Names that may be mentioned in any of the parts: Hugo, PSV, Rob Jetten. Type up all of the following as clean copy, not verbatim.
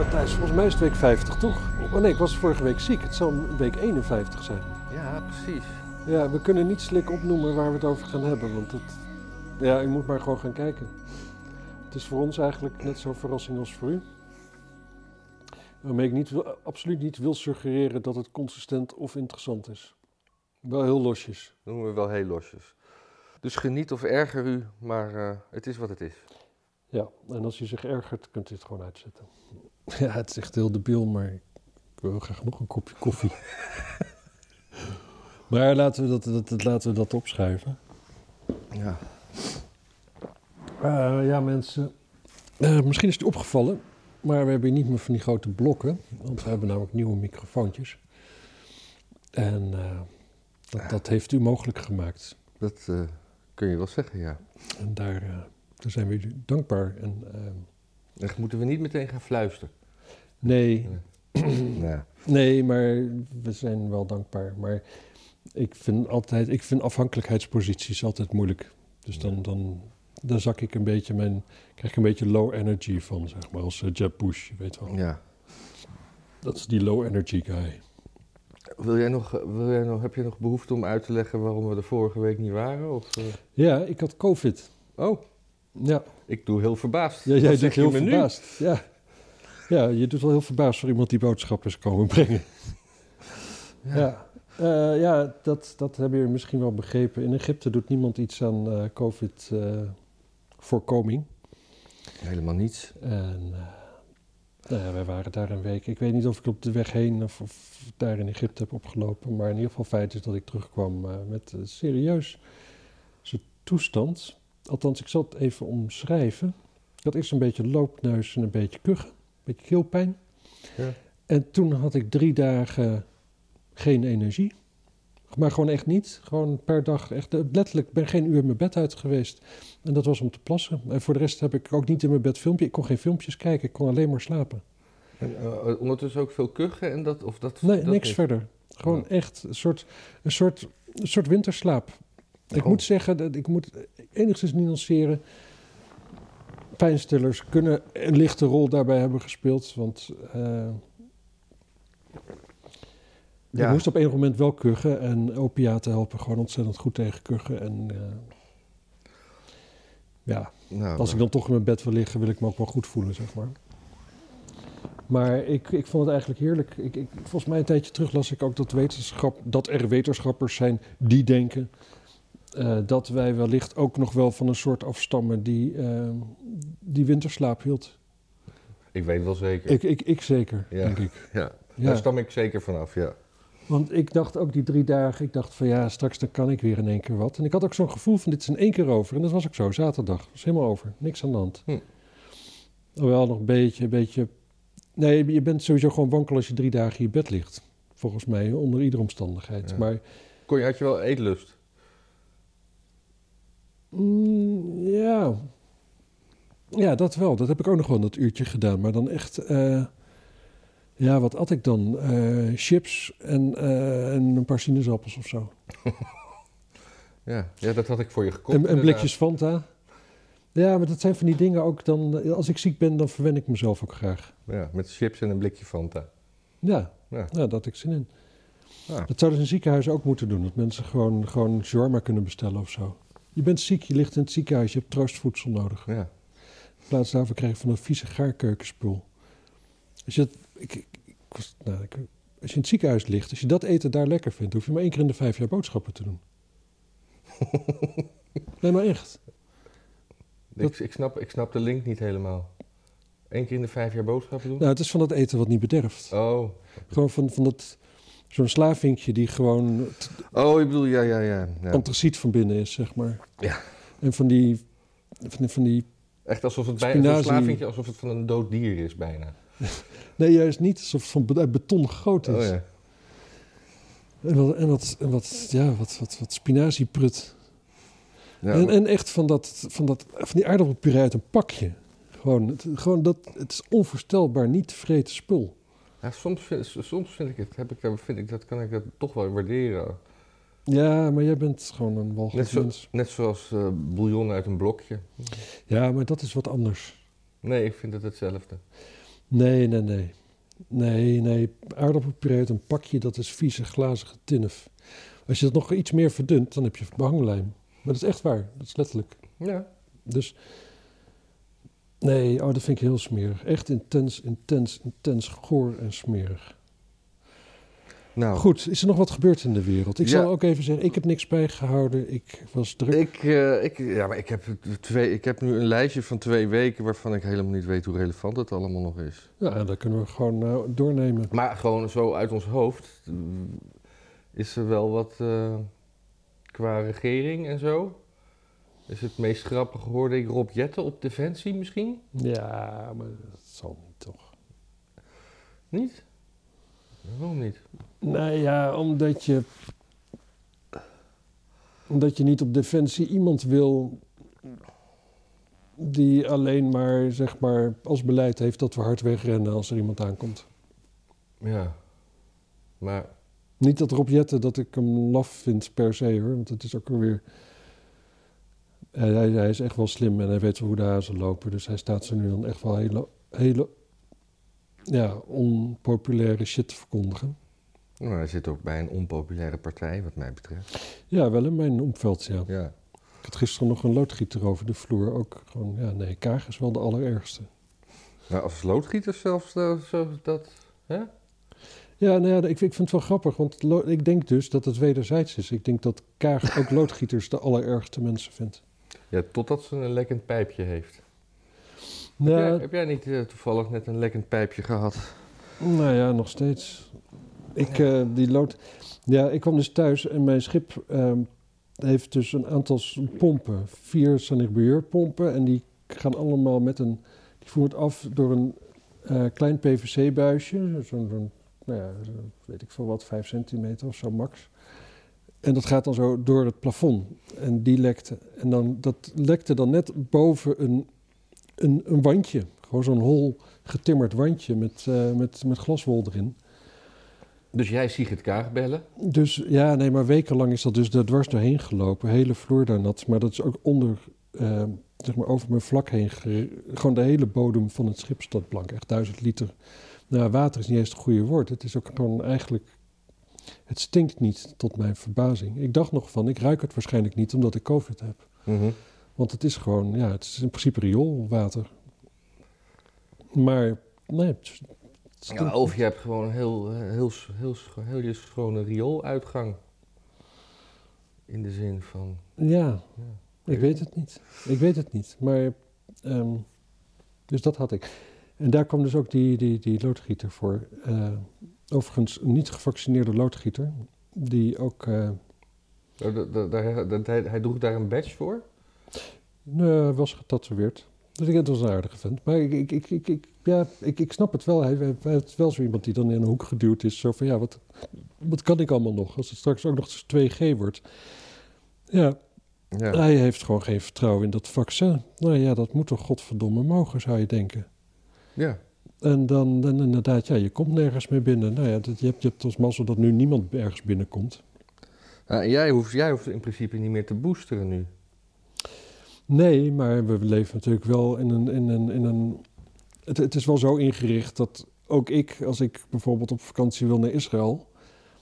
Matthijs, volgens mij is het week 50, toch? Oh nee, ik was vorige week ziek. Het zal week 51 zijn. Ja, precies. Ja, we kunnen niet slik opnoemen waar we het over gaan hebben, want het... Ja, ik moet maar gewoon gaan kijken. Het is voor ons eigenlijk net zo'n verrassing als voor u. Waarmee ik absoluut niet wil suggereren dat het consistent of interessant is. Wel heel losjes. Dat noemen we wel heel losjes. Dus geniet of erger u, maar het is wat het is. Ja, en als u zich ergert, kunt u het gewoon uitzetten. Ja, het is echt heel debiel, maar ik wil graag nog een kopje koffie. Maar laten we dat opschrijven. Ja. Ja, mensen. Misschien is het opgevallen, maar we hebben hier niet meer van die grote blokken. Want we hebben namelijk nieuwe microfoontjes. En dat heeft u mogelijk gemaakt. Dat kun je wel zeggen, ja. En daar zijn we u dankbaar. En, echt, moeten we niet meteen gaan fluisteren? Nee. Ja. Nee, maar we zijn wel dankbaar. Maar ik vind afhankelijkheidsposities altijd moeilijk. Dus dan zak ik een beetje krijg ik een beetje low energy van, zeg maar, als Jeb Bush, je weet wel. Ja. Dat is die low energy guy. Heb je nog behoefte om uit te leggen waarom we er vorige week niet waren? Of? Ja, ik had COVID. Oh. Ja. Ik doe heel verbaasd. Ja, jij doet heel verbaasd. Ja. Ja, je doet wel heel verbaasd voor iemand die boodschappen is komen brengen. Ja. Ja. Dat hebben jullie misschien wel begrepen. In Egypte doet niemand iets aan COVID-voorkoming. Helemaal niets. En wij waren daar een week. Ik weet niet of ik op de weg heen of daar in Egypte heb opgelopen. Maar in ieder geval feit is dat ik terugkwam met serieus zijn toestand. Althans, ik zal het even omschrijven. Dat is een beetje loopneus en een beetje kuchen. Een beetje keelpijn. Ja. En toen had ik 3 dagen... geen energie, maar gewoon echt niet. Gewoon per dag, echt letterlijk, ben geen uur mijn bed uit geweest. En dat was om te plassen. En voor de rest heb ik ook niet in mijn bed filmpje. Ik kon geen filmpjes kijken, ik kon alleen maar slapen. En ondertussen ook veel kuchen en dat? Of dat nee, dat niks heeft... verder. Gewoon echt een soort winterslaap. Oh. Ik moet zeggen, dat ik moet enigszins nuanceren. Pijnstillers kunnen een lichte rol daarbij hebben gespeeld, want... Ja. Ik moest op een moment wel kuchen en opiaten helpen gewoon ontzettend goed tegen kuchen. En als ik dan toch in mijn bed wil liggen, wil ik me ook wel goed voelen, zeg maar. Maar ik vond het eigenlijk heerlijk. Volgens mij een tijdje terug las ik ook dat er wetenschappers zijn die denken dat wij wellicht ook nog wel van een soort afstammen die winterslaap hield. Ik weet wel zeker. Ik zeker, ja. Denk ik. Ja. Ja. Daar stam ik zeker vanaf, ja. Want ik dacht ook die 3 dagen, ik dacht van ja, straks dan kan ik weer in 1 keer wat. En ik had ook zo'n gevoel van dit is in 1 keer over. En dat was ook zo, zaterdag. Dat was helemaal over. Niks aan de hand. Wel nog een beetje... Nee, je bent sowieso gewoon wankel als je 3 dagen in je bed ligt. Volgens mij, onder iedere omstandigheid. Ja. Maar, had je wel eetlust? Ja. Ja, dat wel. Dat heb ik ook nog wel dat uurtje gedaan. Maar dan echt... Ja, wat at ik dan? Chips en een paar sinaasappels of zo. Ja, dat had ik voor je gekocht. En blikjes Fanta. Ja, maar dat zijn van die dingen ook dan... Als ik ziek ben, dan verwen ik mezelf ook graag. Ja, met chips en een blikje Fanta. Ja. Ja, daar had ik zin in. Ja. Dat zouden ze in ziekenhuizen ook moeten doen. Dat mensen gewoon shawarma kunnen bestellen of zo. Je bent ziek, je ligt in het ziekenhuis, je hebt troostvoedsel nodig. Ja. In plaats daarvan krijg je van een vieze gaarkeukenspul. Als je als je in het ziekenhuis ligt, als je dat eten daar lekker vindt, hoef je maar 1 keer in de 5 jaar boodschappen te doen. Nee, maar echt. Ik snap de link niet helemaal. 1 keer in de 5 jaar boodschappen doen? Nou, het is van dat eten wat niet bederft. Oh. Gewoon van dat... Zo'n slavinkje die gewoon... Oh, ik bedoel, ja. Antraciet van binnen is, zeg maar. Ja. En van die echt alsof het een slavinkje, alsof het van een dood dier is bijna. Nee, juist niet. Alsof het van beton gegoten is. Oh, ja. En wat spinazieprut. Ja, en echt van die aardappelpuree uit een pakje. Het is onvoorstelbaar niet te vreten spul. Ja, soms vind ik dat kan ik dat toch wel waarderen. Ja, maar jij bent gewoon een walgelijk mens. Net zoals bouillon uit een blokje. Ja, maar dat is wat anders. Nee, ik vind het hetzelfde. Nee. Aardappelpuree uit een pakje, dat is vieze glazige tinnef. Als je dat nog iets meer verdunt, dan heb je behanglijm. Maar dat is echt waar, dat is letterlijk. Ja. Dus, nee, dat vind ik heel smerig. Echt intens goor en smerig. Nou. Goed, is er nog wat gebeurd in de wereld? Ik zal ook even zeggen, ik heb niks bijgehouden. Ik was druk. Ik heb nu een lijstje van 2 weken waarvan ik helemaal niet weet hoe relevant het allemaal nog is. Ja, dat kunnen we gewoon doornemen. Maar gewoon zo uit ons hoofd is er wel wat qua regering en zo. Is het meest grappige, hoorde ik, Rob Jetten op Defensie misschien? Ja, maar dat zal niet toch? Niet? Waarom niet? Nou ja, omdat je niet op Defensie iemand wil die alleen maar, zeg maar, als beleid heeft dat we hard wegrennen als er iemand aankomt. Ja, maar... Niet dat Rob Jetten, dat ik hem laf vind per se hoor, want het is ook weer... Hij is echt wel slim en hij weet hoe de hazen lopen, dus hij staat ze nu dan echt wel hele onpopulaire shit te verkondigen. Nou, hij zit ook bij een onpopulaire partij, wat mij betreft. Ja, wel in mijn omveld, ja. Ik had gisteren nog een loodgieter over de vloer. Ook gewoon, Kaag is wel de allerergste. Nou, als loodgieter zelfs, dat, hè? Ja, ik vind het wel grappig, want ik denk dus dat het wederzijds is. Ik denk dat Kaag ook loodgieters de allerergste mensen vindt. Ja, totdat ze een lekkend pijpje heeft. Nou, heb jij niet toevallig net een lekkend pijpje gehad? Nou ja, nog steeds. Ik kwam dus thuis en mijn schip heeft dus een aantal pompen. 4 sanibueurpompen en die gaan allemaal die voert af door een klein PVC-buisje. Zo'n, weet ik veel wat, 5 centimeter of zo max. En dat gaat dan zo door het plafond. En die lekte. En dat lekte dan net boven een wandje. Gewoon zo'n hol getimmerd wandje met glaswol erin. Dus jij Sigrid Kaag bellen? Dus ja, nee, maar wekenlang is dat dus daar dwars doorheen gelopen. Hele vloer daar nat. Maar dat is ook over mijn vlak heen. Gewoon de hele bodem van het schip staat blank. Echt 1000 liter. Nou, water is niet eens het goede woord. Het is ook gewoon eigenlijk... Het stinkt niet, tot mijn verbazing. Ik dacht nog van, ik ruik het waarschijnlijk niet omdat ik COVID heb. Mm-hmm. Want het is gewoon, het is in principe rioolwater. Maar, nee, het stinkt niet. Of je hebt gewoon een heel schone riooluitgang. In de zin van... Ja, ik weet het niet. Maar, dus dat had ik. En daar kwam dus ook die loodgieter voor. Overigens een niet gevaccineerde loodgieter, die ook... Hij droeg daar een badge voor? Nee, was getatoeëerd. Dus ik denk dat was een aardige vent. Maar ik snap het wel. Hij is wel zo iemand die dan in een hoek geduwd is. Zo van, wat kan ik allemaal nog? Als het straks ook nog 2G wordt. Ja, hij heeft gewoon geen vertrouwen in dat vaccin. Nou ja, dat moet toch godverdomme mogen, zou je denken. Ja. En dan inderdaad, je komt nergens meer binnen. Nou ja, je hebt als mazzel dat nu niemand ergens binnenkomt. Jij hoeft in principe niet meer te boosteren nu. Nee, maar we leven natuurlijk wel in een... Het is wel zo ingericht dat ook ik, als ik bijvoorbeeld op vakantie wil naar Israël...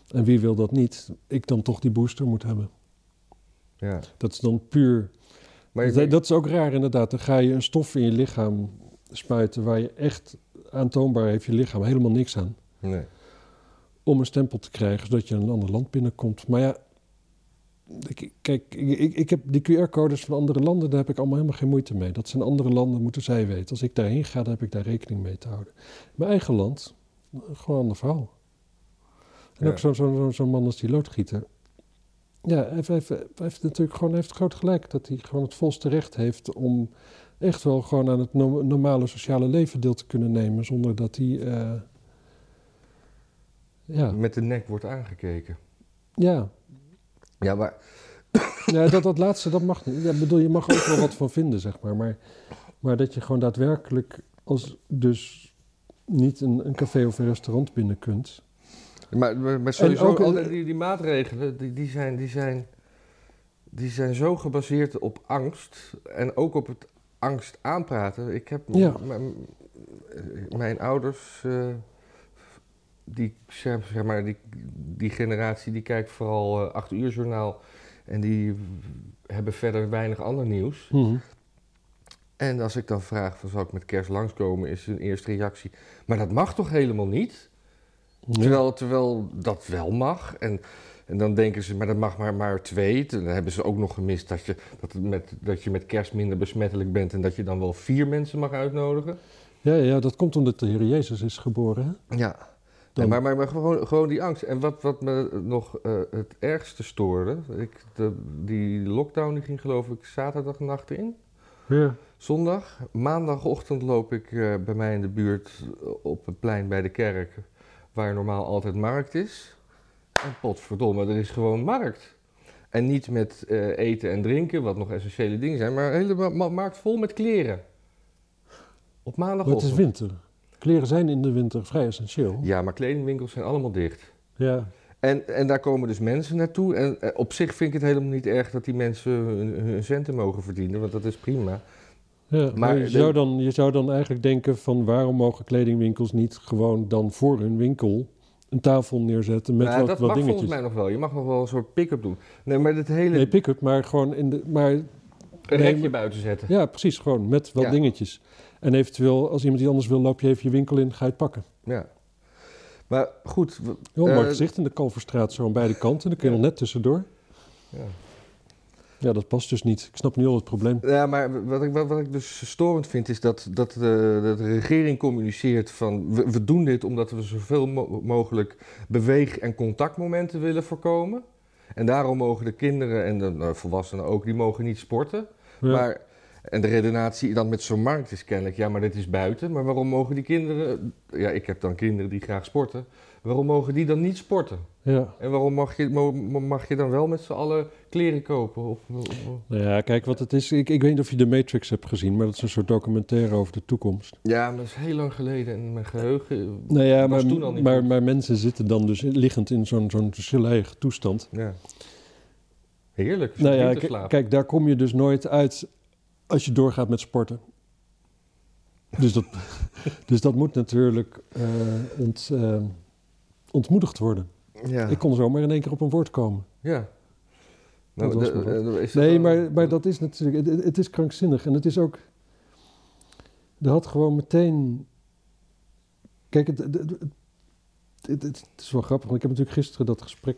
en wie wil dat niet, ik dan toch die booster moet hebben. Ja. Dat is dan puur... Maar dat is ook raar inderdaad. Dan ga je een stof in je lichaam... spuiten waar je echt aantoonbaar heeft je lichaam helemaal niks aan. Nee. Om een stempel te krijgen zodat je een ander land binnenkomt. Maar ja, kijk, ik heb die QR-codes van andere landen, daar heb ik allemaal helemaal geen moeite mee. Dat zijn andere landen, moeten zij weten. Als ik daarheen ga, dan heb ik daar rekening mee te houden. Mijn eigen land, gewoon een ander verhaal. En ook zo'n man als die loodgieter. Ja, hij heeft natuurlijk gewoon groot gelijk dat hij gewoon het volste recht heeft om... echt wel gewoon aan het normale sociale leven deel te kunnen nemen... zonder dat hij... met de nek wordt aangekeken. Ja. Ja, maar... Ja, dat laatste, dat mag niet. Ja, bedoel, je mag ook wel wat van vinden, zeg maar. Maar dat je gewoon daadwerkelijk... als dus niet een café of een restaurant binnen kunt. Maar sowieso, ook, die maatregelen, die zijn zo gebaseerd op angst... en ook op het... angst aanpraten. Ik heb mijn ouders, die generatie, die kijkt vooral 8 uur journaal en die hebben verder weinig ander nieuws. Mm-hmm. En als ik dan vraag van zou ik met kerst langskomen, is hun eerste reactie, maar dat mag toch helemaal niet? Nee. Terwijl dat wel mag. En dan denken ze, maar dat mag maar 2. Dan hebben ze ook nog gemist dat je met kerst minder besmettelijk bent en dat je dan wel 4 mensen mag uitnodigen. Ja, dat komt omdat de Heer Jezus is geboren, hè? Ja, nee, maar gewoon die angst. En wat me nog het ergste stoorde, die lockdown die ging geloof ik zaterdagnacht in. Ja. Zondag, maandagochtend loop ik bij mij in de buurt op het plein bij de kerk, waar normaal altijd markt is. En potverdomme, er is gewoon markt. En niet met eten en drinken, wat nog essentiële dingen zijn, maar een hele markt vol met kleren. Op maandagochtend. Het is winter. Kleren zijn in de winter vrij essentieel. Ja, maar kledingwinkels zijn allemaal dicht. Ja. En daar komen dus mensen naartoe. En op zich vind ik het helemaal niet erg dat die mensen hun centen mogen verdienen, want dat is prima. Ja, maar je zou dan eigenlijk denken van waarom mogen kledingwinkels niet gewoon dan voor hun winkel een tafel neerzetten met wat dingetjes. Dat mag volgens mij nog wel. Je mag nog wel een soort pick-up doen. Nee, maar dit hele... Nee, pick-up, maar gewoon in de... Maar, een rekje buiten zetten. Ja, precies. Gewoon met wat dingetjes. En eventueel, als iemand die anders wil, loop je even je winkel in, ga je het pakken. Ja. Maar goed... Heel mooi gezicht in de Kalverstraat, zo aan beide kanten. Dan kun je nog net tussendoor. Ja. Ja, dat past dus niet. Ik snap nu al het probleem. Ja, maar wat ik dus storend vind is dat de regering communiceert van... We doen dit omdat we zoveel mogelijk beweeg- en contactmomenten willen voorkomen. En daarom mogen de kinderen en de volwassenen ook, die mogen niet sporten. Ja. Maar, en de redenatie dan met zo'n markt is kennelijk, ja, maar dit is buiten. Maar waarom mogen die kinderen... Ja, ik heb dan kinderen die graag sporten. Waarom mogen die dan niet sporten? Ja. En waarom mag je dan wel met z'n allen kleren kopen? Nou ja, kijk wat het is. Ik weet niet of je de Matrix hebt gezien, maar dat is een soort documentaire over de toekomst. Ja, maar dat is heel lang geleden en mijn geheugen was toen al niet. Maar mensen zitten dan dus liggend in zo'n chillige toestand. Ja. Heerlijk. Nou ja, kijk, daar kom je dus nooit uit als je doorgaat met sporten. Dus dat moet natuurlijk ontmoedigd worden. Ja. Ik kon zomaar in één keer op een woord komen. Ja. Nou, maar dat is natuurlijk... Het is krankzinnig en het is ook... Er had gewoon meteen... Kijk, het is wel grappig, want ik heb natuurlijk gisteren dat gesprek...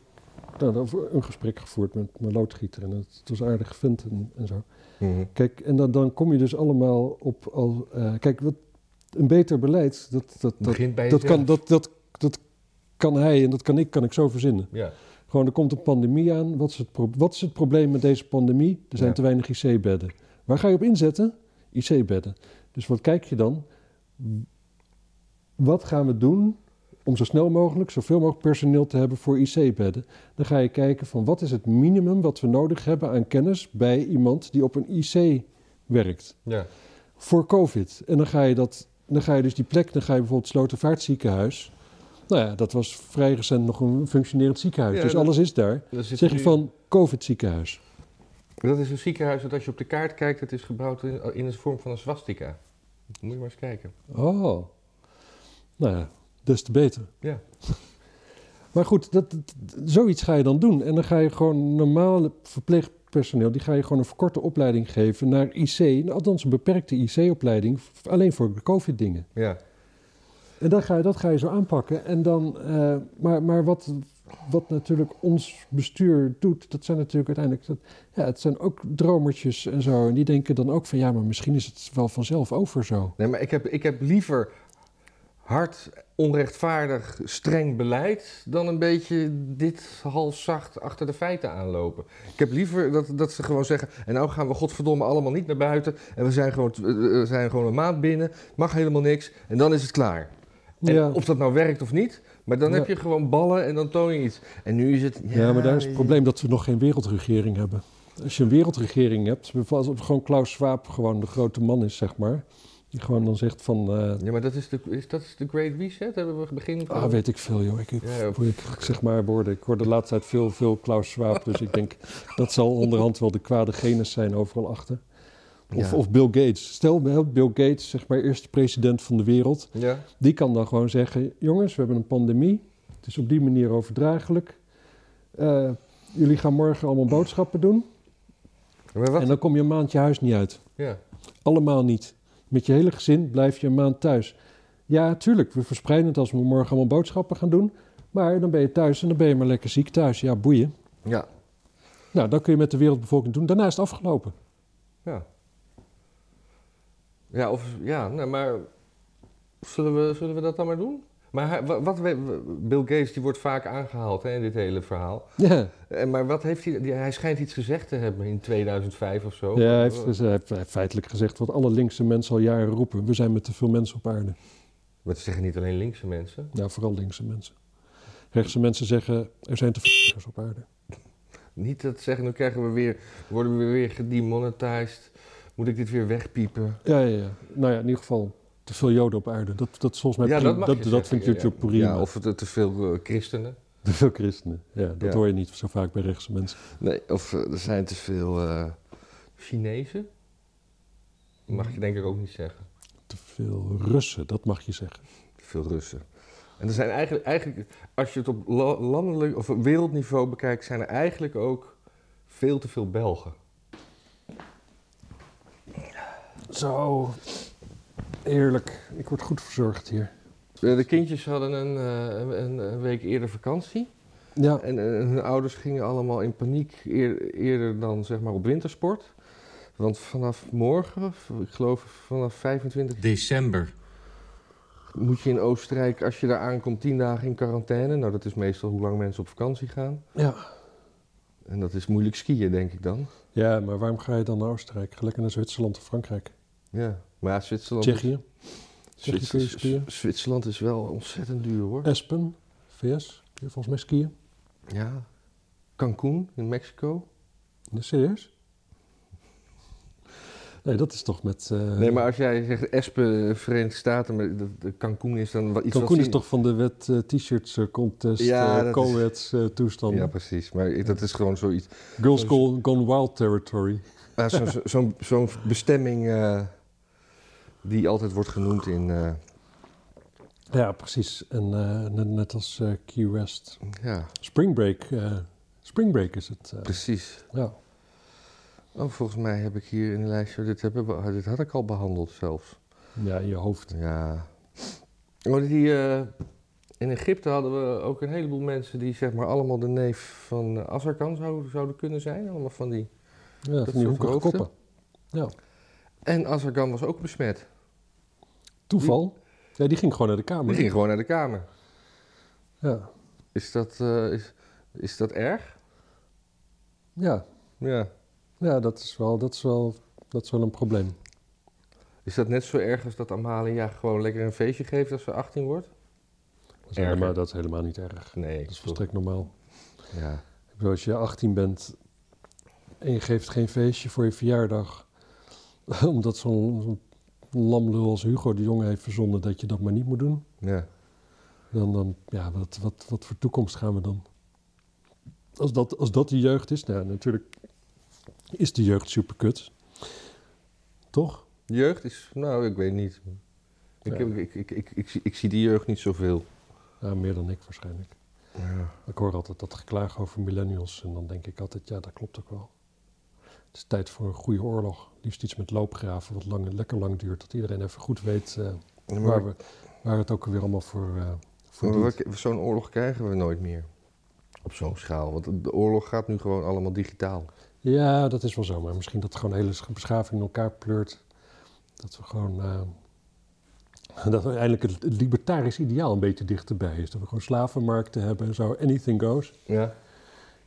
een gesprek gevoerd met mijn loodgieter en het was aardig vent en zo. Mm-hmm. Kijk, en dan kom je dus allemaal op... kijk, wat een beter beleid... Dat kan hij en dat kan ik zo verzinnen. Ja. Gewoon, er komt een pandemie aan. Wat is het probleem met deze pandemie? Er zijn te weinig IC-bedden. Waar ga je op inzetten? IC-bedden. Dus wat kijk je dan? Wat gaan we doen om zo snel mogelijk, zoveel mogelijk personeel te hebben voor IC-bedden? Dan ga je kijken van wat is het minimum wat we nodig hebben aan kennis bij iemand die op een IC werkt. Ja. Voor COVID. En dan ga je bijvoorbeeld Slotervaartziekenhuis... Nou ja, dat was vrij recent nog een functionerend ziekenhuis. Ja, dus alles is daar. Zeg je van COVID-ziekenhuis. Dat is een ziekenhuis dat als je op de kaart kijkt, het is gebouwd in de vorm van een swastika. Moet je maar eens kijken. Oh, nou ja, des te beter. Ja. Maar goed, zoiets ga je dan doen. En dan ga je gewoon normale verpleegpersoneel, die ga je gewoon een verkorte opleiding geven naar IC. Althans een beperkte IC-opleiding, alleen voor de COVID-dingen. Ja. En dat ga je zo aanpakken. En dan, maar wat natuurlijk ons bestuur doet, dat zijn natuurlijk uiteindelijk... het zijn ook dromertjes en zo. En die denken dan ook van, ja, maar misschien is het wel vanzelf over zo. Nee, maar ik heb liever hard, onrechtvaardig, streng beleid... dan een beetje dit halfzacht achter de feiten aanlopen. Ik heb liever dat ze gewoon zeggen... en nou gaan we godverdomme allemaal niet naar buiten... en we zijn gewoon een maand binnen, mag helemaal niks... en dan is het klaar. En of dat nou werkt of niet, maar dan heb je gewoon ballen en dan toon je iets. En nu is het... Ja, maar daar is het probleem dat we nog geen wereldregering hebben. Als je een wereldregering hebt, bijvoorbeeld gewoon Klaus Schwab gewoon de grote man is, zeg maar. Die gewoon dan zegt van... Ja, maar dat is de Great Reset, hebben we begin van... Ah, weet ik veel, joh. Ik zeg maar woorden. Ik hoor de laatste tijd veel Klaus Schwab, dus ik denk dat zal onderhand wel de kwade genus zijn overal achter. Of Bill Gates. Stel Bill Gates, zeg maar eerste president van de wereld. Ja. Die kan dan gewoon zeggen, jongens, we hebben een pandemie. Het is op die manier overdraaglijk. Jullie gaan morgen allemaal boodschappen doen. En dan kom je een maand je huis niet uit. Ja. Allemaal niet. Met je hele gezin blijf je een maand thuis. Ja, tuurlijk, we verspreiden het als we morgen allemaal boodschappen gaan doen. Maar dan ben je thuis en dan ben je maar lekker ziek thuis. Ja, boeien. Ja. Nou, dat kun je met de wereldbevolking doen. Daarna is het afgelopen. Ja. Ja, of, ja nee, maar zullen we dat dan maar doen? Maar Bill Gates die wordt vaak aangehaald hè, in dit hele verhaal. Ja. Maar wat heeft hij schijnt iets gezegd te hebben in 2005 of zo. Ja, hij heeft feitelijk gezegd wat alle linkse mensen al jaren roepen. We zijn met te veel mensen op aarde. Maar ze zeggen niet alleen linkse mensen. Ja, vooral linkse mensen. Rechtse mensen zeggen, er zijn te veel mensen op aarde. Niet dat zeggen, dan worden we weer gedemonetized. Moet ik dit weer wegpiepen? Ja. Nou ja, in ieder geval... Te veel Joden op aarde, dat is volgens mij prima. Dat vindt YouTube prima. Ja, of te veel christenen. Te veel christenen, ja. Dat hoor je niet zo vaak bij rechtse mensen. Nee, of er zijn te veel Chinezen. Mag je denk ik ook niet zeggen. Te veel Russen, dat mag je zeggen. Te veel Russen. En er zijn eigenlijk als je het op landelijk of wereldniveau bekijkt, zijn er eigenlijk ook veel te veel Belgen. Zo... Eerlijk, ik word goed verzorgd hier. De kindjes hadden een week eerder vakantie. Ja. En hun ouders gingen allemaal in paniek eerder dan zeg maar op wintersport. Want vanaf morgen, ik geloof vanaf 25 december... moet je in Oostenrijk, als je daar aankomt, 10 dagen in quarantaine. Nou, dat is meestal hoe lang mensen op vakantie gaan. Ja. En dat is moeilijk skiën, denk ik dan. Ja, maar waarom ga je dan naar Oostenrijk? Ga lekker naar Zwitserland of Frankrijk. Ja. Maar Zwitserland... Tsjechië. Zwitserland is wel ontzettend duur, hoor. Aspen, VS, kun je volgens mij skiën. Ja. Cancun in Mexico. Serieus? Nee, dat is toch met... Nee, maar als jij zegt Aspen, Verenigde Staten, maar de Cancun is dan... Wat, iets Cancun is toch van de wet t-shirts contest, ja, co-eds toestand. Ja, precies. Maar dat is gewoon zoiets... Girls gone wild territory. Zo'n bestemming... Die altijd wordt genoemd in... Ja, precies. En net als Key West. Ja. Spring Break is het. Precies. Ja. Oh, volgens mij heb ik hier in de lijst... Dit had ik al behandeld zelfs. Ja, in je hoofd. Ja. Maar in Egypte hadden we ook een heleboel mensen... die zeg maar allemaal de neef van Azarkan zouden kunnen zijn. Allemaal van die... Ja, van die hoekige koppen. Ja. En Azarkan was ook besmet. Toeval? Ja, die ging gewoon naar de kamer. Ja. Is dat erg? Ja. Ja, dat is wel een probleem. Is dat net zo erg als dat Amalia gewoon lekker een feestje geeft als ze 18 wordt? Dat is helemaal niet erg. Nee. Dat is volstrekt normaal. Ja. Ik bedoel, als je 18 bent en je geeft geen feestje voor je verjaardag... Omdat zo'n lamlul als Hugo de Jonge heeft verzonnen dat je dat maar niet moet doen. Ja. Dan wat voor toekomst gaan we dan? Als dat de jeugd is, nou natuurlijk is de jeugd superkut. Toch? De jeugd is, nou ik weet niet. Ik zie die jeugd niet zoveel. Ja, meer dan ik waarschijnlijk. Ja. Ik hoor altijd dat geklaag over millennials en dan denk ik altijd, ja dat klopt ook wel. Het is tijd voor een goede oorlog. Liefst iets met loopgraven, wat lekker lang duurt. Dat iedereen even goed weet waar het ook weer allemaal voor zo'n oorlog krijgen we nooit meer. Op zo'n schaal. Want de oorlog gaat nu gewoon allemaal digitaal. Ja, dat is wel zo. Maar misschien dat gewoon de hele beschaving in elkaar pleurt. Dat we gewoon... dat uiteindelijk het libertarisch ideaal een beetje dichterbij is. Dat we gewoon slavenmarkten hebben en zo. Anything goes. Ja.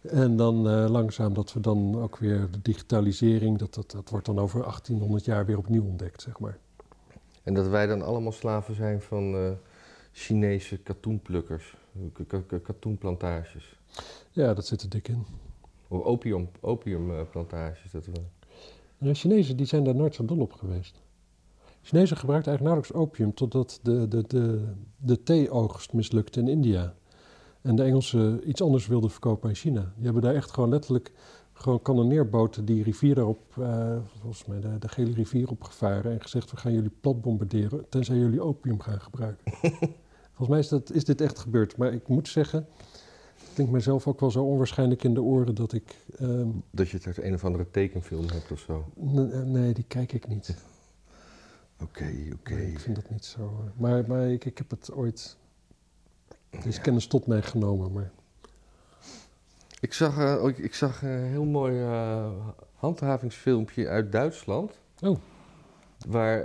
En dan langzaam dat we dan ook weer de digitalisering... Dat wordt dan over 1800 jaar weer opnieuw ontdekt, zeg maar. En dat wij dan allemaal slaven zijn van Chinese katoenplukkers. Katoenplantages. Ja, dat zit er dik in. Of opiumplantages. De Chinezen die zijn daar nooit zo dol op geweest. Chinezen gebruikten eigenlijk nauwelijks opium... totdat de theeoogst mislukte in India... En de Engelsen iets anders wilden verkopen in China. Die hebben daar echt gewoon letterlijk gewoon kanonneerboten die rivier daarop, volgens mij de Gele Rivier opgevaren en gezegd we gaan jullie plat bombarderen tenzij jullie opium gaan gebruiken. Volgens mij is dit echt gebeurd, maar ik moet zeggen, het klinkt mijzelf ook wel zo onwaarschijnlijk in de oren dat ik... Dat je het uit een of andere tekenfilm hebt of zo? Nee, die kijk ik niet. Oké. Nee, ik vind dat niet zo... Maar ik heb het ooit... Het is kennis tot mij genomen, maar... Ik zag een heel mooi handhavingsfilmpje uit Duitsland. Oh. Waar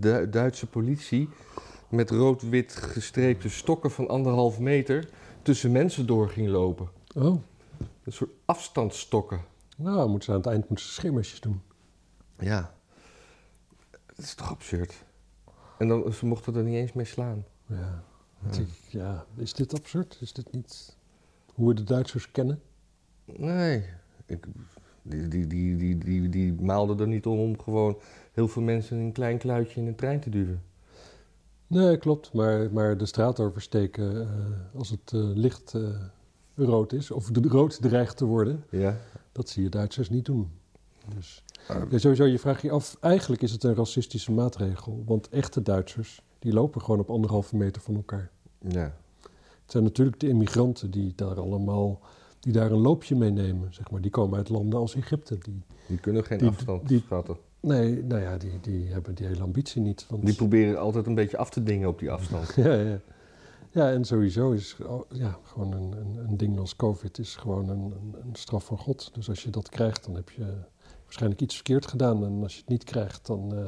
de Duitse politie met rood-wit gestreepte stokken van 1,5 meter... tussen mensen door ging lopen. Oh. Een soort afstandsstokken. Nou, moeten ze aan het eind schimmersjes doen. Ja. Dat is toch absurd? En dan, ze mochten er niet eens mee slaan. Ja. Ja, is dit absurd? Is dit niet hoe we de Duitsers kennen? Nee. Die maalden er niet om gewoon heel veel mensen in een klein kluitje in een trein te duwen. Nee, klopt. Maar de straat oversteken als het licht rood is, of rood dreigt te worden, ja. Dat zie je Duitsers niet doen. Dus, sowieso, je vraagt je af, eigenlijk is het een racistische maatregel, want echte Duitsers, die lopen gewoon op 1,5 meter van elkaar. Ja. Het zijn natuurlijk de immigranten die daar een loopje mee nemen, zeg maar. Die komen uit landen als Egypte. Die kunnen geen afstand schatten. Nee, nou ja, die hebben die hele ambitie niet. Want... Die proberen altijd een beetje af te dingen op die afstand. Ja. Ja, en sowieso is gewoon een ding als COVID is gewoon een straf van God. Dus als je dat krijgt, dan heb je waarschijnlijk iets verkeerd gedaan. En als je het niet krijgt, dan... in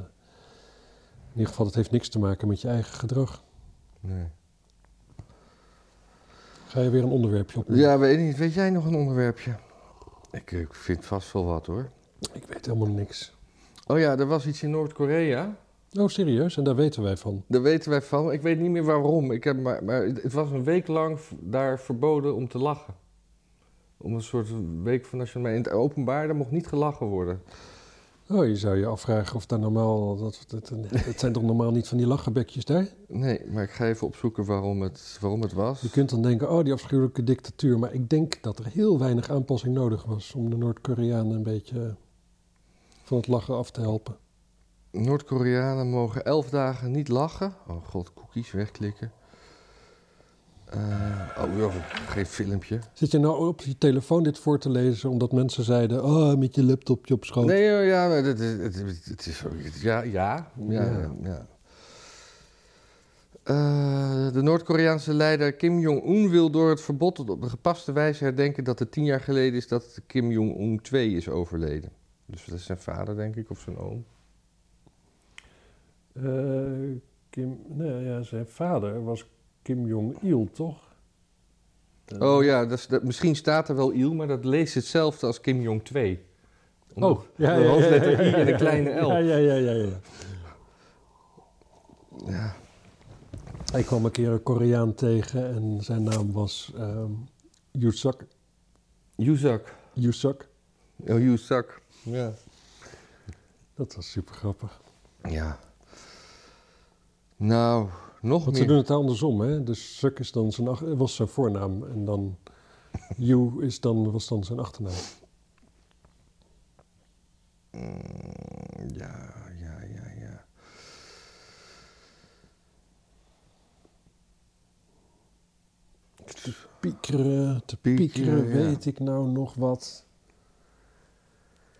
ieder geval, het heeft niks te maken met je eigen gedrag. Nee. Ga je weer een onderwerpje op? Ja, weet ik niet. Weet jij nog een onderwerpje? Ik vind vast wel wat, hoor. Ik weet helemaal niks. Oh ja, er was iets in Noord-Korea. Oh, serieus? En daar weten wij van? Daar weten wij van. Ik weet niet meer waarom. Maar het was een week lang daar verboden om te lachen. Om een soort week van... Als je in het openbaar, daar mocht niet gelachen worden. Oh, je zou je afvragen of daar normaal... Het zijn toch normaal niet van die lachenbekjes daar? Nee, maar ik ga even opzoeken waarom het was. Je kunt dan denken, die afschuwelijke dictatuur. Maar ik denk dat er heel weinig aanpassing nodig was... om de Noord-Koreanen een beetje van het lachen af te helpen. Noord-Koreanen mogen 11 dagen niet lachen. Oh god, cookies, wegklikken. Geen filmpje. Zit je nou op je telefoon dit voor te lezen omdat mensen zeiden... met je laptopje op schoot? Nee, het is... Ja. De Noord-Koreaanse leider Kim Jong-un wil door het verbod... op de gepaste wijze herdenken dat het 10 jaar geleden is... dat Kim Jong-un 2 is overleden. Dus dat is zijn vader, denk ik, of zijn oom. Zijn vader was... Kim Jong-il, toch? Misschien staat er wel Il, maar dat leest hetzelfde als Kim Jong-2. De hoofdletter I en de kleine L. Ja. Hij kwam een keer een Koreaan tegen en zijn naam was Yoosuk. Oh, Yoosuk. Ja. Dat was super grappig. Ja. Nou... Want ze doen het andersom, hè? Dus Suk is dan was zijn voornaam en dan You was dan zijn achternaam. Ja. Te piekeren, ja. Weet ik nou nog wat?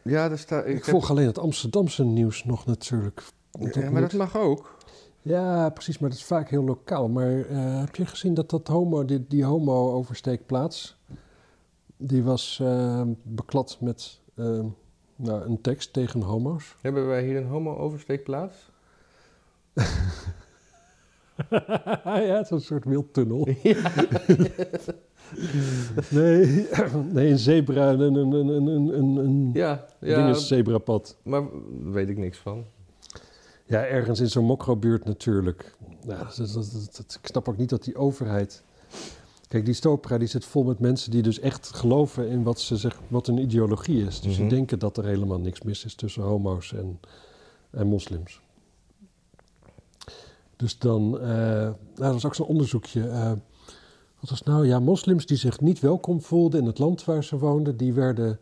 Ja, daar staat... Ik volg alleen het Amsterdamse nieuws nog natuurlijk. Maar dat mag ook. Ja, precies, maar dat is vaak heel lokaal. Maar heb je gezien die homo-oversteekplaats... die was beklad met een tekst tegen homo's? Hebben wij hier een homo-oversteekplaats? Ja, het is een soort wildtunnel. Ja. Nee, een zebra, ding is zebrapad. Maar daar weet ik niks van. Ja, ergens in zo'n mokrobuurt natuurlijk. Nou, ik snap ook niet dat die overheid... Kijk, die Stopra die zit vol met mensen die dus echt geloven in wat hun ideologie is. Dus die denken dat er helemaal niks mis is tussen homo's en moslims. Dus dan... dat was ook zo'n onderzoekje. Wat was nou? Ja, moslims die zich niet welkom voelden in het land waar ze woonden, die werden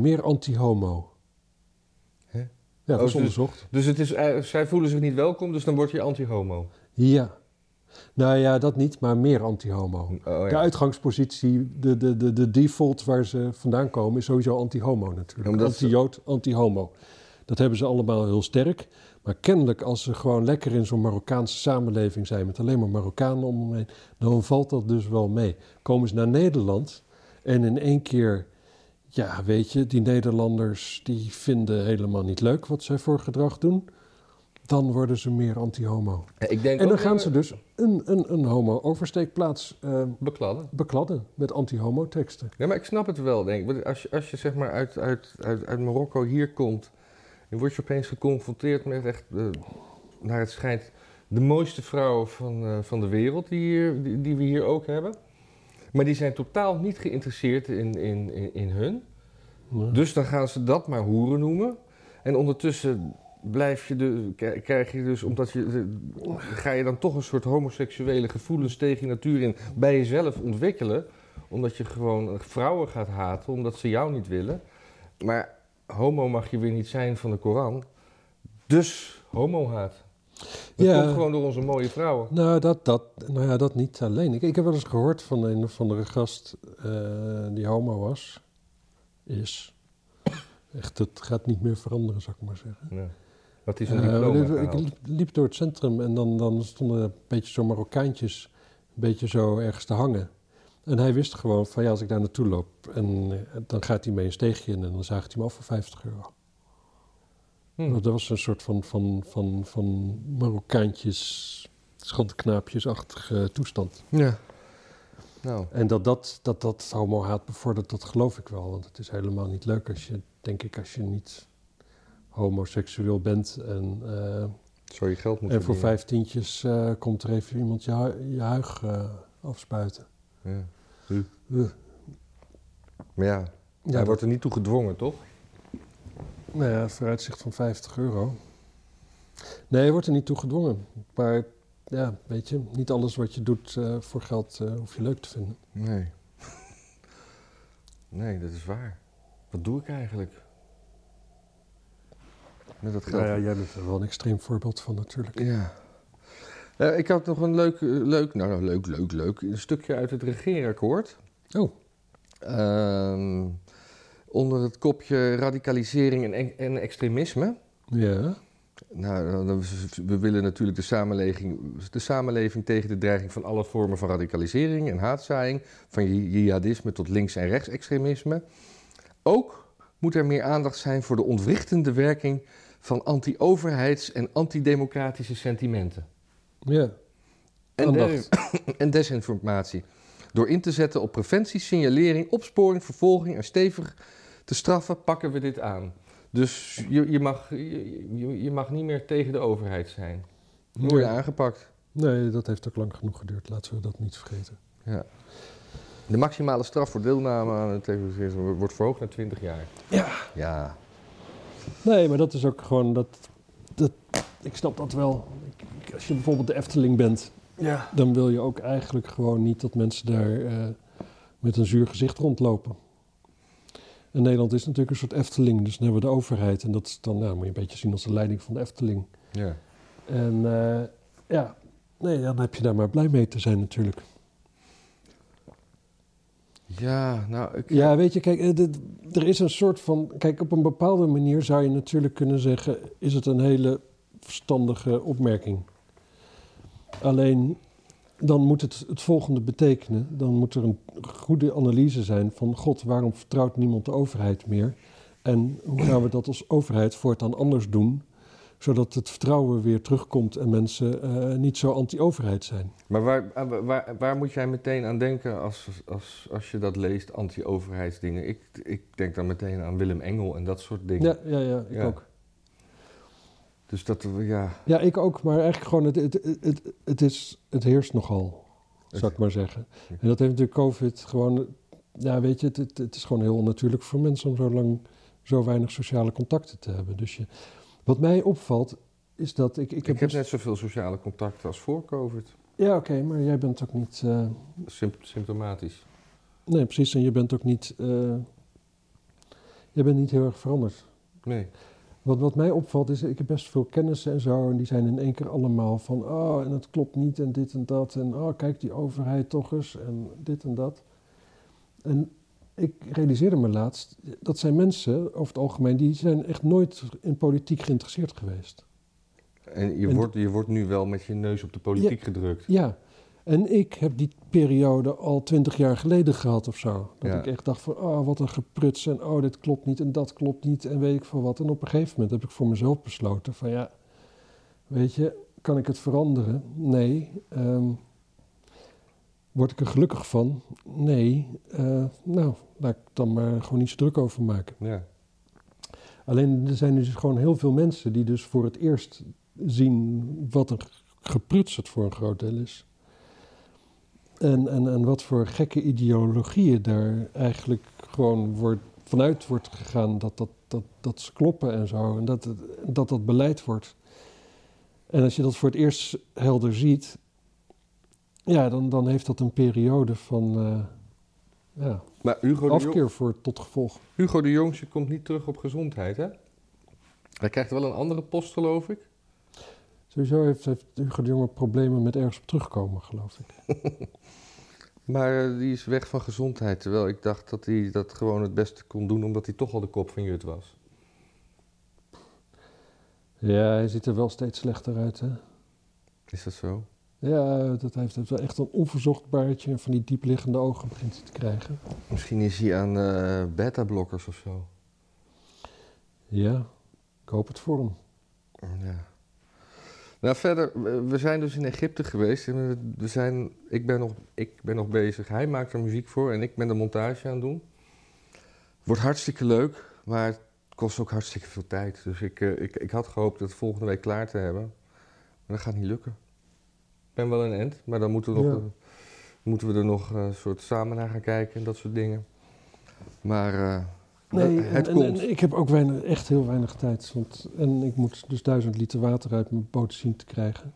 meer anti-homo. Hè? Ja, dat is onderzocht. Dus het is, zij voelen zich niet welkom, dus dan word je anti-homo? Ja. Nou ja, dat niet, maar meer anti-homo. Oh, ja. De uitgangspositie, de default waar ze vandaan komen, is sowieso anti-homo natuurlijk. Anti-Jood, anti-homo. Dat hebben ze allemaal heel sterk. Maar kennelijk, als ze gewoon lekker in zo'n Marokkaanse samenleving zijn, met alleen maar Marokkanen om hen heen, dan valt dat dus wel mee. Komen ze naar Nederland en in één keer, ja weet je, die Nederlanders die vinden helemaal niet leuk wat zij voor gedrag doen. Dan worden ze meer anti-homo. Ik denk en dan gaan ze dus een homo-oversteekplaats bekladden met anti-homo-teksten. Ja, maar ik snap het wel, denk ik. Als je zeg maar uit Marokko hier komt, dan word je opeens geconfronteerd met echt, naar het schijnt, de mooiste vrouwen van de wereld die we hier ook hebben. Maar die zijn totaal niet geïnteresseerd in hun. Nee. Dus dan gaan ze dat maar hoeren noemen. En ondertussen ga je dan toch een soort homoseksuele gevoelens tegen je natuur in bij jezelf ontwikkelen, omdat je gewoon vrouwen gaat haten, omdat ze jou niet willen. Maar homo mag je weer niet zijn van de Koran, dus homohaat. Dat komt gewoon door onze mooie vrouwen. Nou, dat niet alleen. Ik heb wel eens gehoord van een of andere gast die homo was, is. Echt, het gaat niet meer veranderen, zou ik maar zeggen. Ja. Dat is een diploma. Ik liep door het centrum en dan stonden een beetje zo'n Marokkaantjes een beetje zo ergens te hangen. En hij wist gewoon van ja, als ik daar naartoe loop en dan gaat hij mee een steegje in en dan zaagt hij me af voor €50. Dat was een soort van Marokkaantjes, schandknaapjesachtige toestand. Ja. Nou. En dat homo-haat bevordert, dat geloof ik wel. Want het is helemaal niet leuk als je niet homoseksueel bent en zo je geld moet en voor €5 komt er even iemand je huig afspuiten. Ja. Maar ja, hij wordt er niet toe gedwongen, toch? Nou ja, het vooruitzicht van €50. Nee, hij wordt er niet toe gedwongen. Maar ja, weet je, niet alles wat je doet voor geld hoef je leuk te vinden. Nee. Nee, dat is waar. Wat doe ik eigenlijk? Met dat geld. Ja, jij bent er wel een extreem voorbeeld van natuurlijk. Ja. Ik had nog een leuk een stukje uit het regeerakkoord. Oh. Onder het kopje radicalisering en extremisme. Ja. Nou, we willen natuurlijk de samenleving tegen de dreiging van alle vormen van radicalisering en haatzaaiing, van jihadisme tot links- en rechtsextremisme. Ook moet er meer aandacht zijn voor de ontwrichtende werking van anti-overheids- en antidemocratische sentimenten. Ja, en desinformatie. Door in te zetten op preventie, signalering, opsporing, vervolging en stevig te straffen, pakken we dit aan. Dus je mag niet meer tegen de overheid zijn. Dan word je aangepakt. Nee, dat heeft ook lang genoeg geduurd. Laten we dat niet vergeten. Ja. De maximale straf voor deelname aan het terrorisme wordt verhoogd naar 20 jaar. Ja. Ja. Nee, maar dat is ook gewoon dat ik snap dat wel. Als je bijvoorbeeld de Efteling bent, ja, dan wil je ook eigenlijk gewoon niet dat mensen daar met een zuur gezicht rondlopen. En Nederland is natuurlijk een soort Efteling, dus dan hebben we de overheid. En dat is dan, nou, moet je een beetje zien als de leiding van de Efteling. Ja. En dan heb je daar maar blij mee te zijn natuurlijk. Ja, nou... Ja, weet je, kijk, er is een soort van... Kijk, op een bepaalde manier zou je natuurlijk kunnen zeggen, is het een hele verstandige opmerking. Alleen, dan moet het volgende betekenen. Dan moet er een goede analyse zijn van, god, waarom vertrouwt niemand de overheid meer? En hoe gaan we dat als overheid voortaan anders doen, zodat het vertrouwen weer terugkomt en mensen niet zo anti-overheid zijn. Maar waar moet jij meteen aan denken als je dat leest, anti-overheidsdingen? Ik denk dan meteen aan Willem Engel en dat soort dingen. Ja, ik ook. Dus dat, ja... Ja, ik ook, maar eigenlijk gewoon, het heerst nogal, zou ik maar zeggen. En dat heeft natuurlijk COVID gewoon... Ja, weet je, het is gewoon heel onnatuurlijk voor mensen om zo lang zo weinig sociale contacten te hebben. Dus je... Wat mij opvalt, is dat ik heb net zoveel sociale contacten als voor COVID. Ja, oké, maar jij bent ook niet... Symptomatisch. Nee, precies. En je bent ook niet... Jij bent niet heel erg veranderd. Nee. Wat mij opvalt is, ik heb best veel kennissen en zo, en die zijn in één keer allemaal van, en het klopt niet, en dit en dat, en kijk die overheid toch eens, en dit en dat. En ik realiseerde me laatst, dat zijn mensen, over het algemeen, die zijn echt nooit in politiek geïnteresseerd geweest. En je wordt nu wel met je neus op de politiek gedrukt. Ja, en ik heb die periode al 20 jaar geleden gehad of zo. Dat ik echt dacht van, wat een gepruts en dit klopt niet en dat klopt niet en weet ik veel wat. En op een gegeven moment heb ik voor mezelf besloten van weet je, kan ik het veranderen? Nee. Word ik er gelukkig van? Nee. Nou, laat ik dan maar gewoon niet zo druk over maken. Ja. Alleen er zijn dus gewoon heel veel mensen die dus voor het eerst zien wat een gepruts het voor een groot deel is. En wat voor gekke ideologieën daar eigenlijk gewoon vanuit wordt gegaan dat ze kloppen en zo. En dat beleid wordt. En als je dat voor het eerst helder ziet, dan heeft dat een periode van afkeer voor tot gevolg. Hugo de Jongste komt niet terug op gezondheid, hè? Hij krijgt wel een andere post, geloof ik. Sowieso heeft Hugo de Jonge problemen met ergens op terugkomen, geloof ik. Maar die is weg van gezondheid, terwijl ik dacht dat hij dat gewoon het beste kon doen, omdat hij toch al de kop van Jut was. Ja, hij ziet er wel steeds slechter uit, hè? Is dat zo? Ja, dat heeft wel echt een onverzocht baardje en van die diepliggende ogen begint hij te krijgen. Misschien is hij aan beta-blokkers of zo. Ja, ik hoop het voor hem. Ja. Nou, verder, we zijn dus in Egypte geweest. Ik ben nog bezig. Hij maakt er muziek voor en ik ben de montage aan het doen. Wordt hartstikke leuk, maar het kost ook hartstikke veel tijd. Dus ik had gehoopt het volgende week klaar te hebben. Maar dat gaat niet lukken. Ik ben wel een end, maar dan moeten we er nog een soort samen naar gaan kijken en dat soort dingen. Maar het komt. En ik heb ook echt heel weinig tijd. En ik moet dus 1000 liter water uit mijn boot zien te krijgen.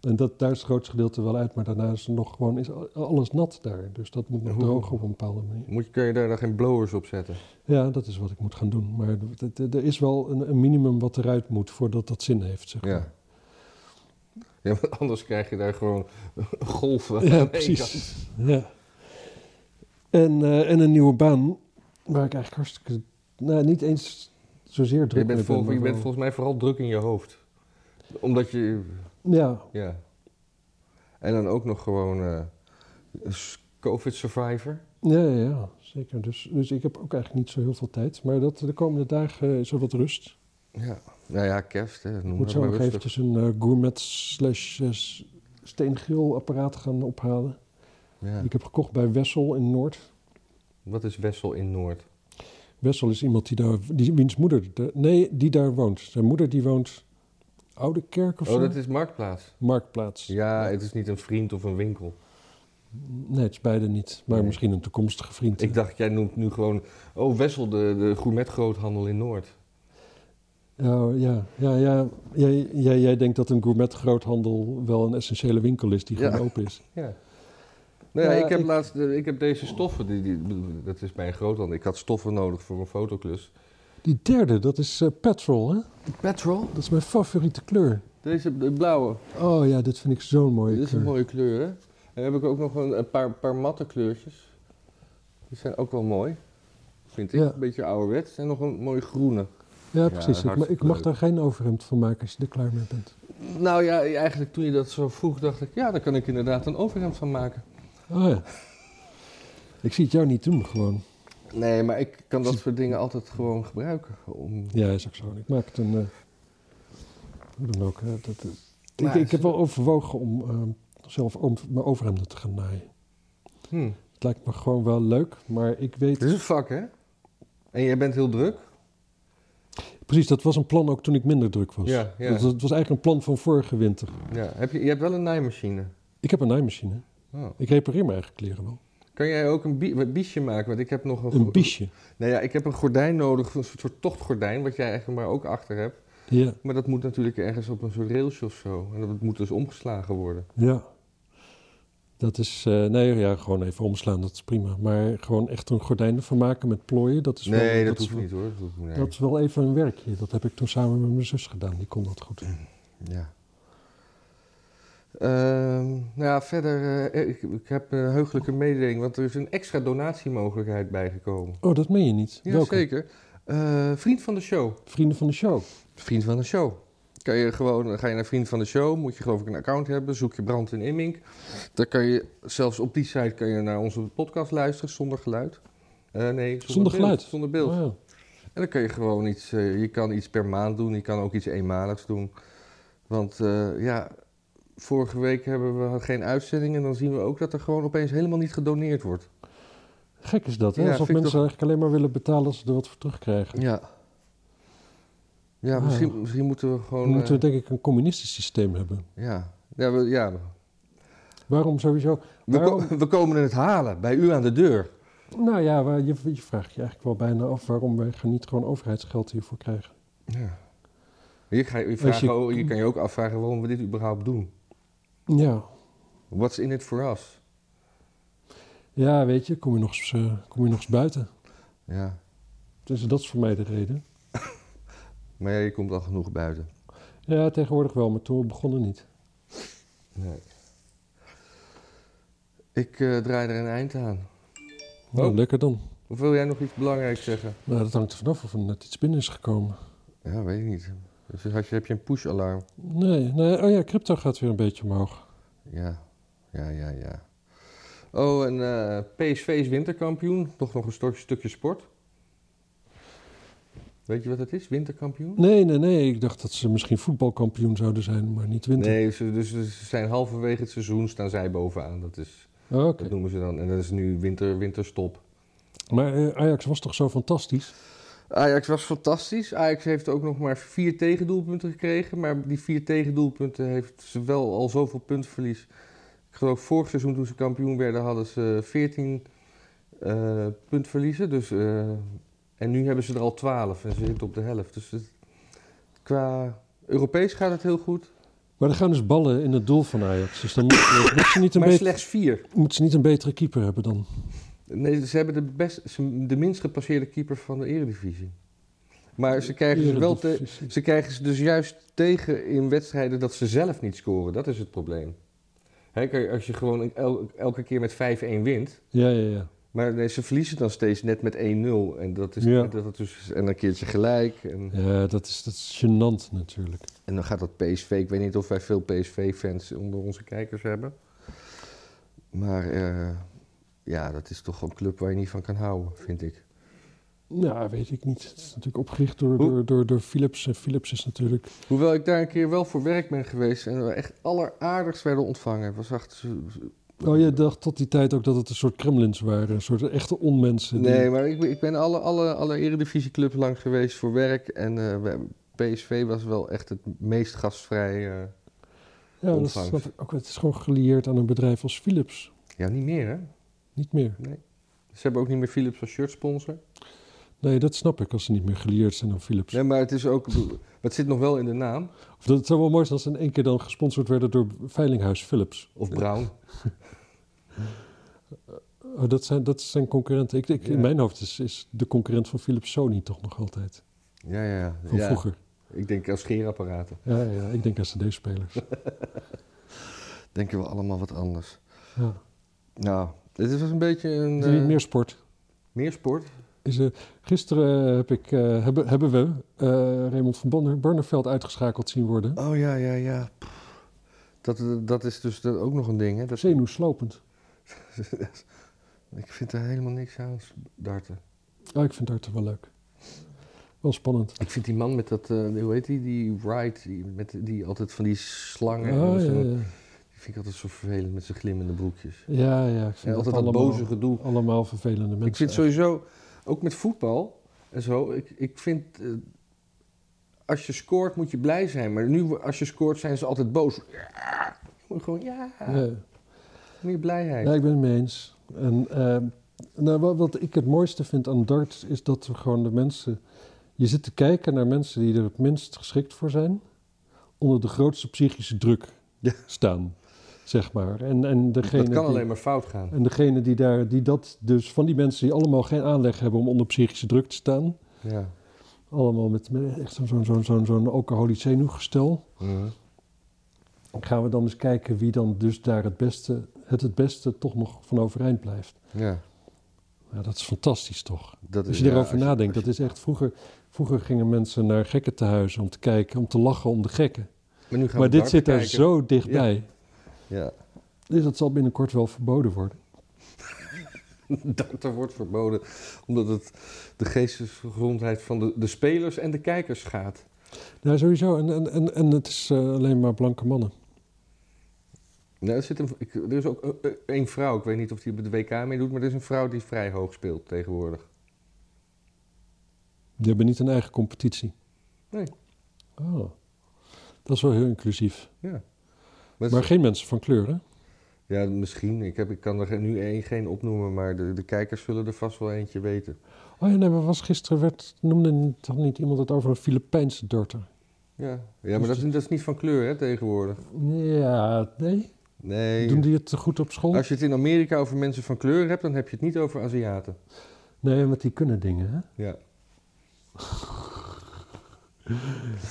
En daar is het grootste gedeelte wel uit, maar daarna is nog gewoon alles nat daar. Dus dat moet nog drogen op een bepaalde manier. Kun je daar dan geen blowers op zetten? Ja, dat is wat ik moet gaan doen. Maar er is wel een minimum wat eruit moet voordat dat zin heeft, zeg maar. Ja. Ja, want anders krijg je daar gewoon golven. Ja, precies. Ja. En een nieuwe baan, waar ik eigenlijk hartstikke... Nou, niet eens zozeer druk mee ben. Je bent volgens mij vooral druk in je hoofd. Omdat je... Ja. En dan ook nog gewoon COVID-survivor. Ja, zeker. Dus ik heb ook eigenlijk niet zo heel veel tijd. Maar de komende dagen is er wat rust. Ja. Nou ja, kerst, hè. Moet zo nog eventjes een gourmet steengrilapparaat gaan ophalen. Ja. Ik heb gekocht bij Wessel in Noord. Wat is Wessel in Noord? Wessel is iemand wiens moeder... die daar woont. Zijn moeder die woont... Oude Kerk of zo? Dat is Marktplaats. Marktplaats. Ja, het is niet een vriend of een winkel. Nee, het is beide niet. Maar misschien een toekomstige vriend. Ik dacht, jij noemt nu gewoon... Wessel, de gourmetgroothandel in Noord. Oh, ja. Jij denkt dat een gourmetgroothandel wel een essentiële winkel is die gewoon open is. Ja. Nou ja, ik heb deze stoffen, dat is bij een groothandel. Ik had stoffen nodig voor een fotoklus. Die derde, dat is petrol, hè? Petrol? Dat is mijn favoriete kleur. Deze, de blauwe. Oh ja, dit vind ik zo'n mooie kleur. Dit is een mooie kleur, hè? En dan heb ik ook nog een paar matte kleurtjes. Die zijn ook wel mooi, vind ik. Ja. Een beetje ouderwets. En nog een mooie groene. Ja, precies. Ja, ik mag daar geen overhemd van maken als je er klaar mee bent. Nou ja, eigenlijk toen je dat zo vroeg dacht ik... daar kan ik inderdaad een overhemd van maken. Oh ja. Ik zie het jou niet doen gewoon. Nee, maar ik kan dat soort dingen altijd gewoon gebruiken. Ja, is ook zo. Ik maak het een... Hoe dan ook. Ik heb wel overwogen om zelf mijn overhemden te gaan naaien. Het lijkt me gewoon wel leuk, maar ik weet... Het is een vak, hè? En jij bent heel druk... Precies, dat was een plan ook toen ik minder druk was. Ja. Dat was eigenlijk een plan van vorige winter. Ja, je hebt wel een naaimachine? Ik heb een naaimachine. Oh. Ik repareer mijn eigen kleren wel. Kan jij ook een biesje maken? Want ik heb nog een biesje? Nou ja, ik heb een gordijn nodig, een soort tochtgordijn, wat jij eigenlijk maar ook achter hebt. Ja. Maar dat moet natuurlijk ergens op een soort railsje of zo. En dat moet dus omgeslagen worden. Ja. Dat is, gewoon even omslaan, dat is prima. Maar gewoon echt een gordijn van maken met plooien, dat is wel... Nee, dat hoeft niet hoor. Dat is wel even een werkje. Dat heb ik toen samen met mijn zus gedaan, die kon dat goed. Ja. Verder, ik heb een heugelijke mededeling, want er is een extra donatiemogelijkheid bijgekomen. Oh, dat meen je niet? Jazeker. Vriend van de show. Vrienden van de show. Vriend van de show. Kan je gewoon, ga je naar Vriend van de Show, moet je geloof ik een account hebben, zoek je Brante & Immink. Dan kan je, zelfs op die site kan je naar onze podcast luisteren zonder geluid. Zonder beeld. Oh, ja. En dan kan je gewoon iets, je kan iets per maand doen, je kan ook iets eenmaligs doen. Want vorige week hebben we geen uitzending en dan zien we ook dat er gewoon opeens helemaal niet gedoneerd wordt. Gek is dat, hè? Ja, alsof mensen eigenlijk alleen maar willen betalen als ze er wat voor terugkrijgen. Ja. Ja, misschien moeten we gewoon... Moeten we denk ik een communistisch systeem hebben. Ja. Waarom sowieso? We komen het halen, bij u aan de deur. Nou ja, je vraagt je eigenlijk wel bijna af waarom wij niet gewoon overheidsgeld hiervoor krijgen. Ja. Je kan je ook afvragen waarom we dit überhaupt doen. Ja. What's in it for us? Ja, weet je, kom je nog eens buiten. Ja. Dus dat is voor mij de reden. Maar je komt al genoeg buiten. Ja, tegenwoordig wel, maar toen begonnen niet. Nee. Ik draai er een eind aan. Nou, lekker dan. Of wil jij nog iets belangrijks zeggen? Nou, dat hangt er vanaf of er net iets binnen is gekomen. Ja, weet ik niet. Dus heb je een push-alarm? Nee. Oh ja, crypto gaat weer een beetje omhoog. Ja. Oh, en PSV is winterkampioen. Toch nog een stukje sport. Weet je wat het is? Winterkampioen? Nee. Ik dacht dat ze misschien voetbalkampioen zouden zijn, maar niet winter. Nee, ze zijn halverwege het seizoen, staan zij bovenaan. Dat is, dat noemen ze dan. En dat is nu winterstop. Maar Ajax was toch zo fantastisch? Ajax was fantastisch. Ajax heeft ook nog maar 4 tegendoelpunten gekregen. Maar die 4 tegendoelpunten heeft ze wel al zoveel puntverlies. Ik geloof vorig seizoen toen ze kampioen werden, hadden ze 14 puntverliezen. Dus... En nu hebben ze er al 12 en ze zitten op de helft. Dus qua Europees gaat het heel goed. Maar er gaan dus ballen in het doel van Ajax. Dus dan slechts 4. Moeten ze niet een betere keeper hebben dan? Nee, ze hebben de minst gepasseerde keeper van de Eredivisie. Maar ze krijgen ze dus juist tegen in wedstrijden dat ze zelf niet scoren. Dat is het probleem. Hè, als je gewoon elke keer met 5-1 wint... Ja. Maar nee, ze verliezen dan steeds net met 1-0. En dat is een keertje gelijk. En... Ja, dat is gênant natuurlijk. En dan gaat dat PSV. Ik weet niet of wij veel PSV-fans onder onze kijkers hebben. Maar dat is toch een club waar je niet van kan houden, vind ik. Ja, weet ik niet. Het is natuurlijk opgericht door Philips. En Philips is natuurlijk... Hoewel ik daar een keer wel voor werk ben geweest en we echt alleraardigst werden ontvangen. Het was echt... Oh, je dacht tot die tijd ook dat het een soort Kremlins waren, een soort echte onmensen. Die... Nee, maar ik ben alle Eredivisieclubs lang geweest voor werk en PSV was wel echt het meest gastvrije ontvangst. Dat snap ik ook. Het is gewoon gelieerd aan een bedrijf als Philips. Ja, niet meer hè? Niet meer. Nee. Ze hebben ook niet meer Philips als shirtsponsor. Nee, dat snap ik, als ze niet meer gelieerd zijn aan Philips. Nee, maar het is ook... Het zit nog wel in de naam. Of dat het zou wel mooi zijn als ze in één keer dan gesponsord werden door Veilinghuis Philips. Of Brown. Dat zijn concurrenten. In mijn hoofd is de concurrent van Philips Sony toch nog altijd. Ja. Van vroeger. Ik denk aan scheerapparaten. Ja, ik denk aan cd-spelers. Denken we allemaal wat anders. Ja. Nou, dit was een beetje een... Meer sport. Meer sport? Gisteren hebben we Raymond van Barneveld uitgeschakeld zien worden. Oh ja. Dat is dus ook nog een ding. Hè? Dat... Zenuwslopend. Ik vind er helemaal niks aan, darten. Oh, ik vind darten wel leuk. Wel spannend. Ik vind die man met dat, hoe heet die Wright, die altijd van die slangen... Ja. Vind ik altijd zo vervelend met zijn glimmende broekjes. Ja. Ik vind altijd dat boze gedoe. Allemaal vervelende mensen. Ik vind sowieso... Ook met voetbal en zo. Ik vind, als je scoort moet je blij zijn. Maar nu, als je scoort, zijn ze altijd boos. Ja, je moet gewoon, meer blijheid. Ja, ik ben het mee eens. En, wat ik het mooiste vind aan darts is dat we gewoon de mensen... Je zit te kijken naar mensen die er het minst geschikt voor zijn... onder de grootste psychische druk staan. zeg maar. En degene dat kan alleen maar fout gaan. En degene die daar, die dat dus van die mensen die allemaal geen aanleg hebben om onder psychische druk te staan. Ja. Allemaal met echt zo'n alcoholisch zenuwgestel. Mm. Gaan we dan eens kijken wie dan dus daar het beste toch nog van overeind blijft. Ja. Ja, dat is fantastisch toch? Als je erover nadenkt, dat is echt... Vroeger gingen mensen naar gekkentehuizen om te kijken, om te lachen om de gekken. Maar, nu gaan maar dit zit er zo dichtbij. Ja. Ja. Dus dat zal binnenkort wel verboden worden. Darten wordt verboden, omdat het de geestesgezondheid van de spelers en de kijkers schaadt. Nou, sowieso. En het is alleen maar blanke mannen. Nou, er is ook één vrouw, ik weet niet of die bij de WK meedoet, maar er is een vrouw die vrij hoog speelt tegenwoordig. Die hebben niet een eigen competitie? Nee. Oh, dat is wel heel inclusief. Ja. Maar geen mensen van kleur, hè? Ja, misschien. Ik kan er nu geen opnoemen, maar de kijkers zullen er vast wel eentje weten. Oh ja, nee, maar noemde niet iemand het over een Filipijnse darter? Ja, dus maar dat is niet van kleur, hè, tegenwoordig. Ja, nee. Doen die het goed op school? Als je het in Amerika over mensen van kleur hebt, dan heb je het niet over Aziaten. Nee, want die kunnen dingen, hè? Ja.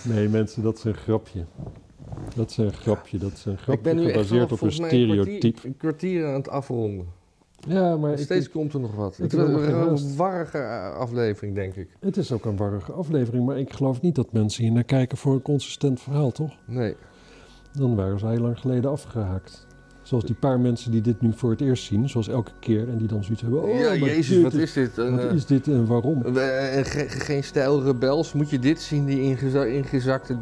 Nee, mensen, dat is een grapje. Ik ben nu gebaseerd op een stereotype. Een kwartier aan het afronden. Ja, maar steeds komt er nog wat. Het is een warrige aflevering, denk ik. Het is ook een warrige aflevering, maar ik geloof niet dat mensen hier naar kijken voor een consistent verhaal, toch? Nee. Dan waren ze heel lang geleden afgehaakt. Zoals die paar mensen die dit nu voor het eerst zien, zoals elke keer, en die dan zoiets hebben. Oh, ja, jezus, wat is dit? Wat is dit en waarom? Geen stijl rebels, moet je dit zien, die ingezakte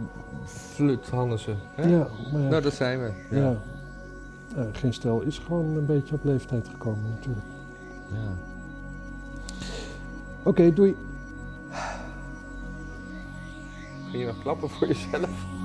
fluthannissen. Ja, nou, dat zijn we. Ja. Ja. Geen stijl is gewoon een beetje op leeftijd gekomen natuurlijk. Ja. Oké, doei. Kun je nog klappen voor jezelf?